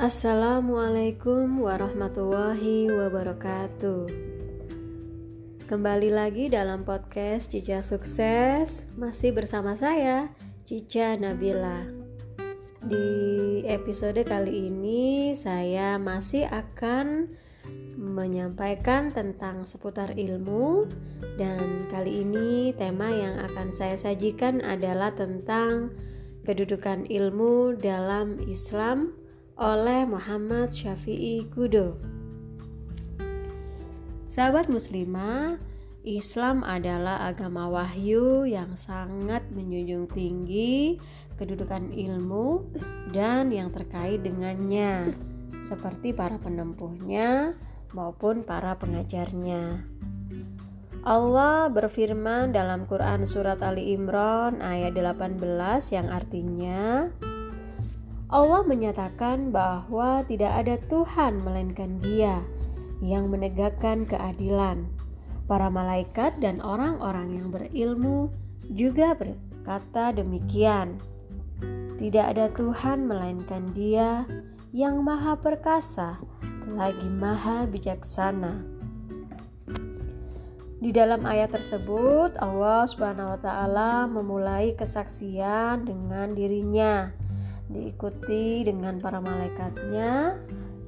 Assalamualaikum warahmatullahi wabarakatuh. Kembali lagi dalam podcast Cica Sukses, masih bersama saya Cica Nabila. Di episode kali ini saya masih akan menyampaikan tentang seputar ilmu, dan kali ini tema yang akan saya sajikan adalah tentang kedudukan ilmu dalam Islam oleh Muhammad Syafi'i Kudo. Sahabat muslimah, Islam adalah agama wahyu yang sangat menjunjung tinggi kedudukan ilmu dan yang terkait dengannya, seperti para penempuhnya maupun para pengajarnya. Allah berfirman dalam Quran surat Ali Imran ayat 18 yang artinya, Allah menyatakan bahwa tidak ada Tuhan melainkan Dia yang menegakkan keadilan. Para malaikat dan orang-orang yang berilmu juga berkata demikian. Tidak ada Tuhan melainkan Dia yang maha perkasa lagi maha bijaksana. Di dalam ayat tersebut, Allah Subhanahu Wa Taala memulai kesaksian dengan dirinya, diikuti dengan para malaikatnya,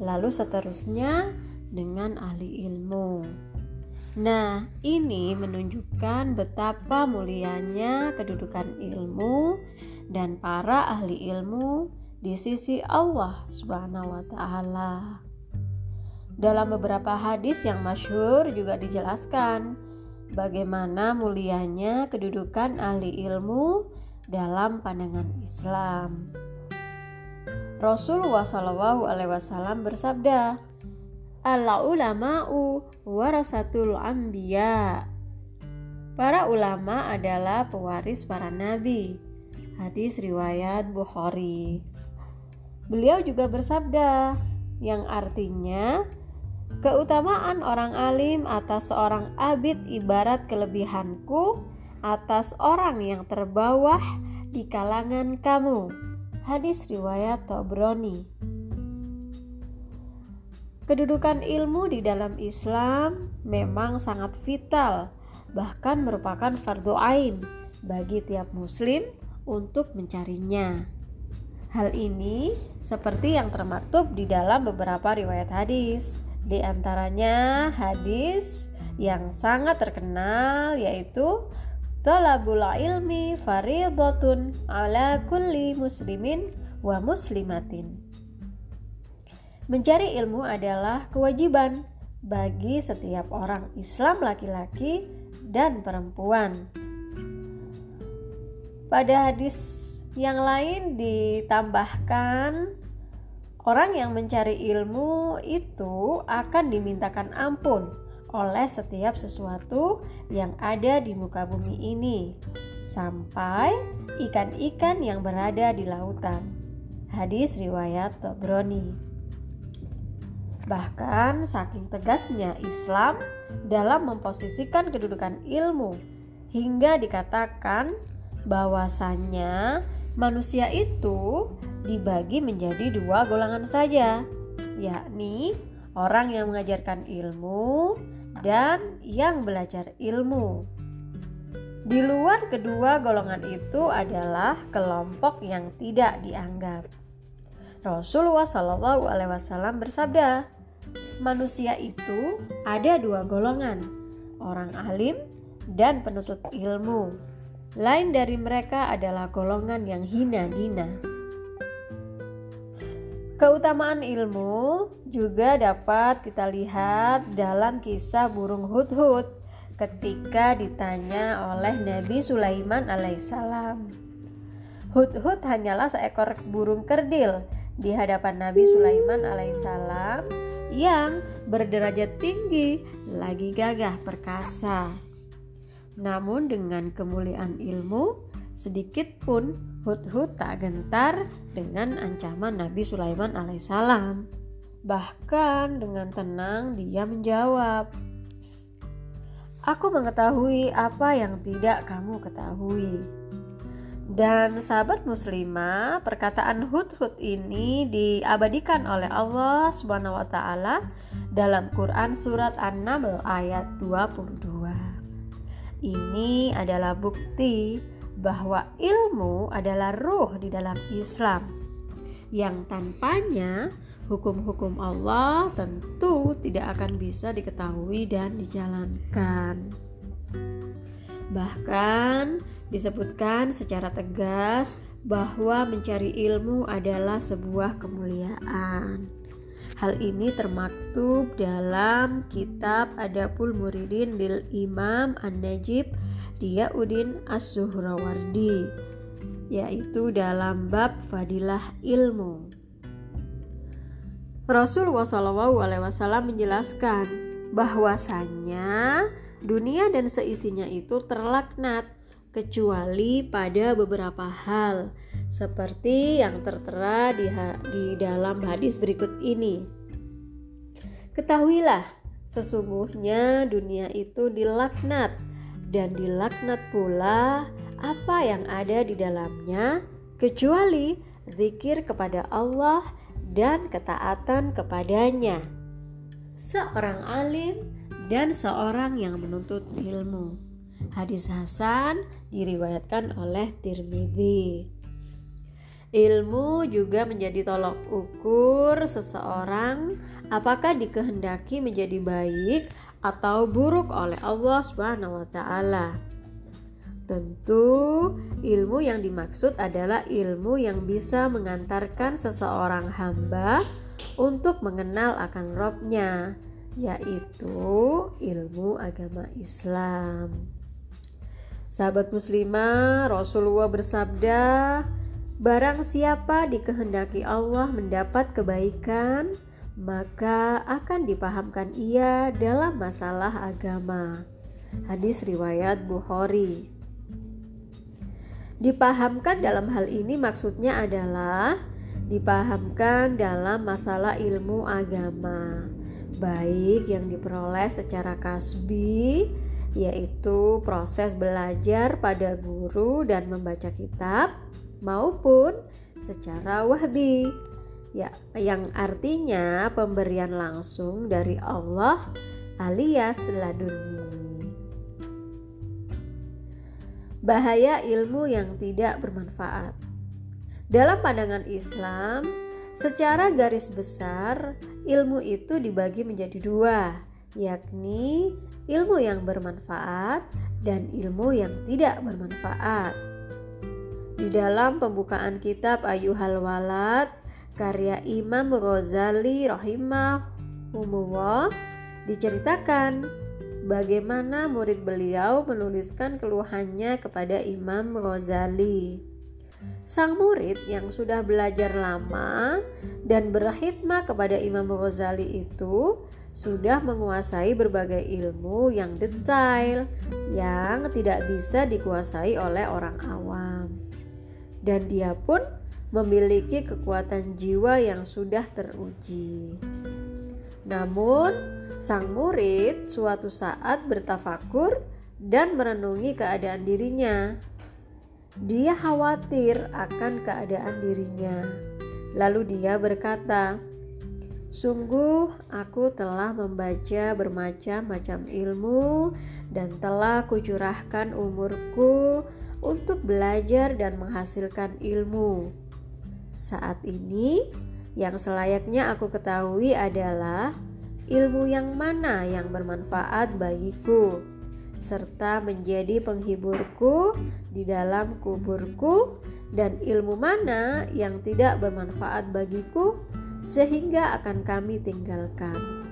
lalu seterusnya dengan ahli ilmu. Nah, ini menunjukkan betapa mulianya kedudukan ilmu dan para ahli ilmu di sisi Allah Subhanahu wa Taala. Dalam beberapa hadis yang masyhur juga dijelaskan bagaimana mulianya kedudukan ahli ilmu dalam pandangan Islam. Rasulullah Shallallahu Alaihi Wasallam bersabda, "Al-ulama'u warasatul anbiya." Para ulama adalah pewaris para nabi. Hadis riwayat Bukhari. Beliau juga bersabda, yang artinya keutamaan orang alim atas seorang abid ibarat kelebihanku atas orang yang terbawah di kalangan kamu. Hadis riwayat Tobroni. Kedudukan ilmu di dalam Islam memang sangat vital, bahkan merupakan fardhu ain bagi tiap muslim untuk mencarinya. Hal ini seperti yang termaktub di dalam beberapa riwayat hadis, di antaranya hadis yang sangat terkenal yaitu Talabul ilmi faridatun ala kulli muslimin wa muslimatin. Mencari ilmu adalah kewajiban bagi setiap orang Islam laki-laki dan perempuan. Pada hadis yang lain ditambahkan, orang yang mencari ilmu itu akan dimintakan ampun oleh setiap sesuatu yang ada di muka bumi ini, sampai ikan-ikan yang berada di lautan. Hadis riwayat Tobroni. Bahkan saking tegasnya Islam dalam memposisikan kedudukan ilmu, hingga dikatakan bahwasannya manusia itu dibagi menjadi dua golongan saja, yakni orang yang mengajarkan ilmu dan yang belajar ilmu. Di luar kedua golongan itu adalah kelompok yang tidak dianggap. Rasulullah Shallallahu Alaihi Wasallam bersabda, manusia itu ada dua golongan, orang alim dan penuntut ilmu. Lain dari mereka adalah golongan yang hina-dina. Keutamaan ilmu juga dapat kita lihat dalam kisah burung Hud-hud ketika ditanya oleh Nabi Sulaiman alaihissalam. Hud-hud hanyalah seekor burung kerdil di hadapan Nabi Sulaiman alaihissalam yang berderajat tinggi lagi gagah perkasa. Namun dengan kemuliaan ilmu, sedikit pun Hud-hud tak gentar dengan ancaman Nabi Sulaiman alaihissalam. Bahkan dengan tenang dia menjawab, "Aku mengetahui apa yang tidak kamu ketahui." Dan sahabat muslimah, perkataan hud-hud ini diabadikan oleh Allah Subhanahu Wa Taala dalam Quran surat An-Naml ayat 22. Ini adalah bukti bahwa ilmu adalah ruh di dalam Islam, yang tanpanya hukum-hukum Allah tentu tidak akan bisa diketahui dan dijalankan. Bahkan disebutkan secara tegas bahwa mencari ilmu adalah sebuah kemuliaan. Hal ini termaktub dalam kitab Adapul Muridin lil Imam An-Najib Dia Udin Az-Zuhrawardi, yaitu dalam bab fadilah ilmu. Rasulullah SAW menjelaskan bahwasannya dunia dan seisinya itu terlaknat, kecuali pada beberapa hal seperti yang tertera di dalam hadis berikut ini. Ketahuilah, sesungguhnya dunia itu dilaknat, dan dilaknat pula apa yang ada di dalamnya, kecuali zikir kepada Allah dan ketaatan kepadanya, seorang alim dan seorang yang menuntut ilmu. Hadis hasan diriwayatkan oleh Tirmidzi. Ilmu juga menjadi tolok ukur seseorang apakah dikehendaki menjadi baik atau buruk oleh Allah Subhanahu Wa Taala. Tentu ilmu yang dimaksud adalah ilmu yang bisa mengantarkan seseorang hamba untuk mengenal akan Rabb-Nya, yaitu ilmu agama Islam. Sahabat muslimah, Rasulullah bersabda, barang siapa dikehendaki Allah mendapat kebaikan, maka akan dipahamkan ia dalam masalah agama. Hadis riwayat Bukhari. Dipahamkan dalam hal ini maksudnya adalah dipahamkan dalam masalah ilmu agama, baik yang diperoleh secara kasbi, yaitu proses belajar pada guru dan membaca kitab, maupun secara wahbi, yang artinya pemberian langsung dari Allah alias laduni. Bahaya ilmu yang tidak bermanfaat. Dalam pandangan Islam, secara garis besar ilmu itu dibagi menjadi dua, yakni ilmu yang bermanfaat dan ilmu yang tidak bermanfaat. Di dalam pembukaan kitab Ayyuhal Walad karya Imam Rozali rahimahumullah diceritakan bagaimana murid beliau menuliskan keluhannya kepada Imam Rozali. Sang murid yang sudah belajar lama dan berkhidmat kepada Imam Rozali itu sudah menguasai berbagai ilmu yang detail yang tidak bisa dikuasai oleh orang awam, dan dia pun memiliki kekuatan jiwa yang sudah teruji. Namun sang murid suatu saat bertafakur dan merenungi keadaan dirinya. Dia khawatir akan keadaan dirinya. Lalu dia berkata, sungguh aku telah membaca bermacam-macam ilmu dan telah kucurahkan umurku untuk belajar dan menghasilkan ilmu. Saat ini yang selayaknya aku ketahui adalah ilmu yang mana yang bermanfaat bagiku, serta menjadi penghiburku di dalam kuburku, dan ilmu mana yang tidak bermanfaat bagiku sehingga akan kami tinggalkan.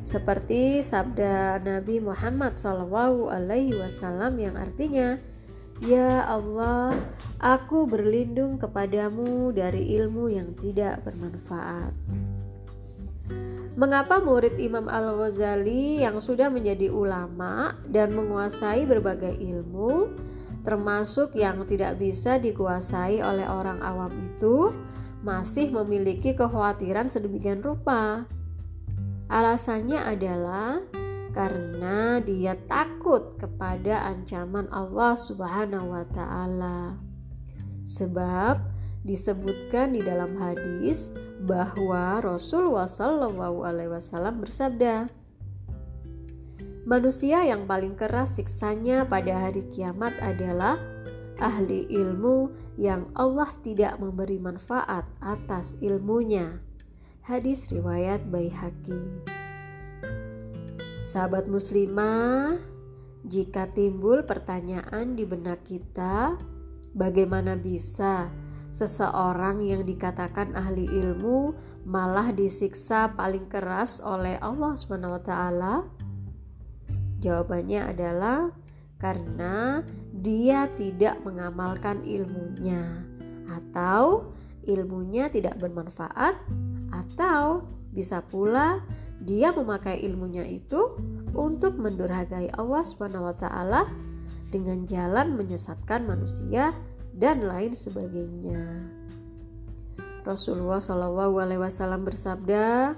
Seperti sabda Nabi Muhammad SAW yang artinya, ya Allah, aku berlindung kepadamu dari ilmu yang tidak bermanfaat. Mengapa murid Imam Al-Ghazali yang sudah menjadi ulama dan menguasai berbagai ilmu, termasuk yang tidak bisa dikuasai oleh orang awam itu, masih memiliki kekhawatiran sedemikian rupa? Alasannya adalah karena dia takut kepada ancaman Allah Subhanahu Wa Taala. Sebab disebutkan di dalam hadis bahwa Rasulullah SAW bersabda, manusia yang paling keras siksanya pada hari kiamat adalah ahli ilmu yang Allah tidak memberi manfaat atas ilmunya. Hadis riwayat Baihaqi. Sahabat muslimah, jika timbul pertanyaan di benak kita, bagaimana bisa seseorang yang dikatakan ahli ilmu malah disiksa paling keras oleh Allah Subhanahu Wa Taala? Jawabannya adalah karena dia tidak mengamalkan ilmunya, atau ilmunya tidak bermanfaat, atau bisa pula dia memakai ilmunya itu untuk mendurhakai Allah SWT dengan jalan menyesatkan manusia dan lain sebagainya. Rasulullah SAW bersabda,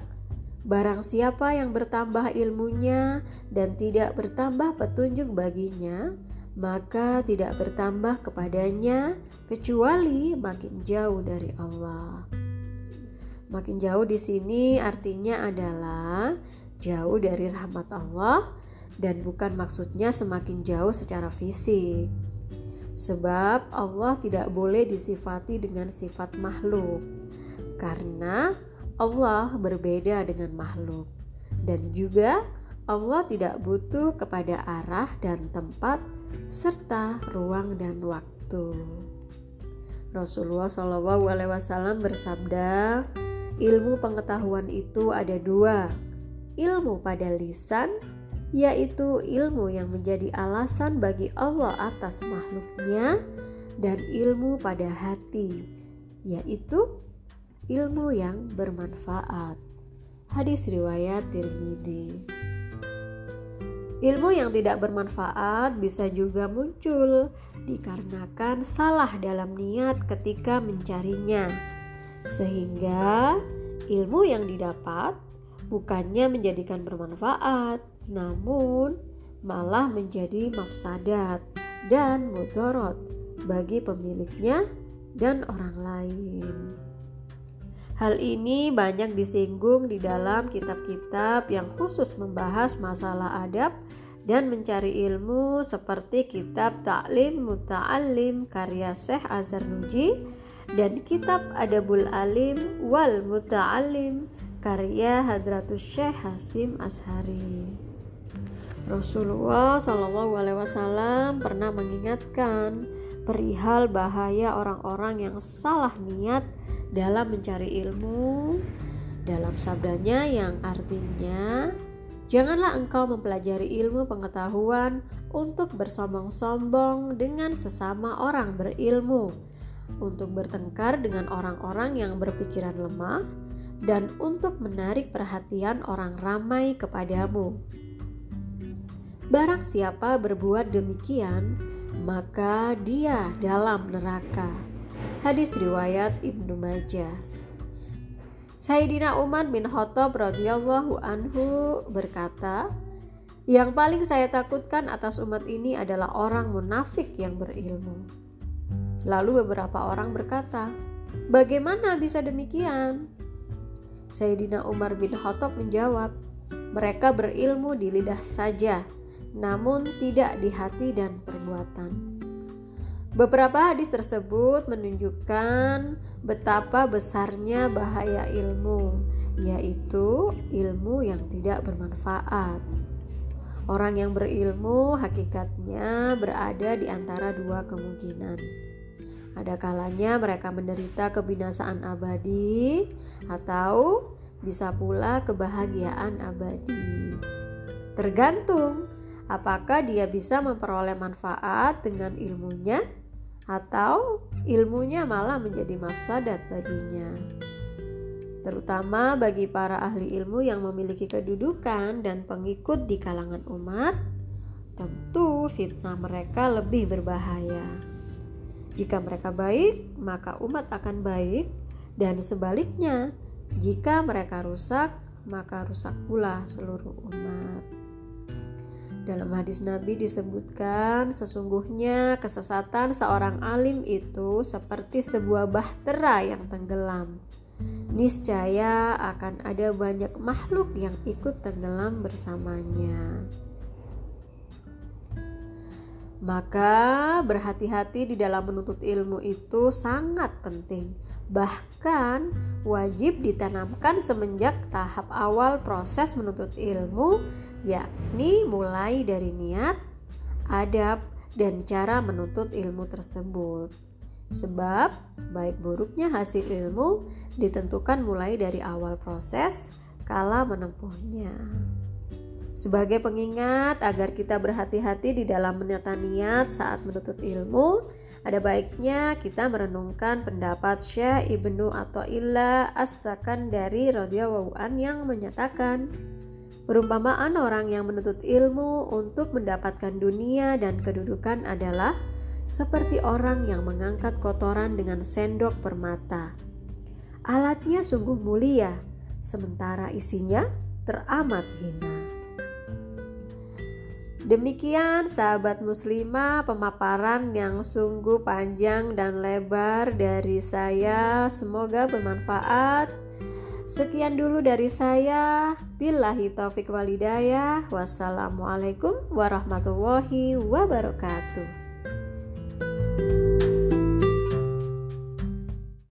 barang siapa yang bertambah ilmunya dan tidak bertambah petunjuk baginya, maka tidak bertambah kepadanya kecuali makin jauh dari Allah. Makin jauh di sini artinya adalah jauh dari rahmat Allah, dan bukan maksudnya semakin jauh secara fisik. Sebab Allah tidak boleh disifati dengan sifat makhluk, karena Allah berbeda dengan makhluk, dan juga Allah tidak butuh kepada arah dan tempat serta ruang dan waktu. Rasulullah SAW bersabda, ilmu pengetahuan itu ada dua, ilmu pada lisan, yaitu ilmu yang menjadi alasan bagi Allah atas makhluknya, dan ilmu pada hati, yaitu ilmu yang bermanfaat. Hadis riwayat Tirmidzi. Ilmu yang tidak bermanfaat bisa juga muncul dikarenakan salah dalam niat ketika mencarinya, sehingga ilmu yang didapat bukannya menjadikan bermanfaat, namun malah menjadi mafsadat dan mudarat bagi pemiliknya dan orang lain. Hal ini banyak disinggung di dalam kitab-kitab yang khusus membahas masalah adab dan mencari ilmu, seperti kitab Ta'lim Muta'alim karya Syekh Az-Zarnuji dan kitab Adabul Alim Wal Muta'alim karya Hadratus Syekh Hasim Ashari. Rasulullah SAW pernah mengingatkan perihal bahaya orang-orang yang salah niat dalam mencari ilmu dalam sabdanya yang artinya, janganlah engkau mempelajari ilmu pengetahuan untuk bersombong-sombong dengan sesama orang berilmu, untuk bertengkar dengan orang-orang yang berpikiran lemah, dan untuk menarik perhatian orang ramai kepadamu. Barang siapa berbuat demikian, maka dia dalam neraka. Hadis riwayat Ibnu Majah. Saidina Umar bin Khattab radhiyallahu anhu berkata, yang paling saya takutkan atas umat ini adalah orang munafik yang berilmu. Lalu beberapa orang berkata, bagaimana bisa demikian? Sayyidina Umar bin Khattab menjawab, mereka berilmu di lidah saja, namun tidak di hati dan perbuatan. Beberapa hadis tersebut menunjukkan betapa besarnya bahaya ilmu, yaitu ilmu yang tidak bermanfaat. Orang yang berilmu hakikatnya berada di antara dua kemungkinan. Ada kalanya mereka menderita kebinasaan abadi, atau bisa pula kebahagiaan abadi. Tergantung apakah dia bisa memperoleh manfaat dengan ilmunya, atau ilmunya malah menjadi mafsadat baginya. Terutama bagi para ahli ilmu yang memiliki kedudukan dan pengikut di kalangan umat, tentu fitnah mereka lebih berbahaya. Jika mereka baik, maka umat akan baik, dan sebaliknya, jika mereka rusak, maka rusak pula seluruh umat. Dalam hadis Nabi disebutkan, sesungguhnya kesesatan seorang alim itu seperti sebuah bahtera yang tenggelam. Niscaya akan ada banyak makhluk yang ikut tenggelam bersamanya. Maka berhati-hati di dalam menuntut ilmu itu sangat penting. Bahkan wajib ditanamkan semenjak tahap awal proses menuntut ilmu, yakni mulai dari niat, adab, dan cara menuntut ilmu tersebut. Sebab baik buruknya hasil ilmu ditentukan mulai dari awal proses kala menempuhnya. Sebagai pengingat agar kita berhati-hati di dalam menata niat saat menuntut ilmu, ada baiknya kita merenungkan pendapat Syekh Ibnu Atha'illah As-Sakan dari radhiyallahu an yang menyatakan, perumpamaan orang yang menuntut ilmu untuk mendapatkan dunia dan kedudukan adalah seperti orang yang mengangkat kotoran dengan sendok permata. Alatnya sungguh mulia, sementara isinya teramat hina. Demikian sahabat muslimah, pemaparan yang sungguh panjang dan lebar dari saya, semoga bermanfaat. Sekian dulu dari saya, billahi taufik walhidayah, wassalamualaikum warahmatullahi wabarakatuh.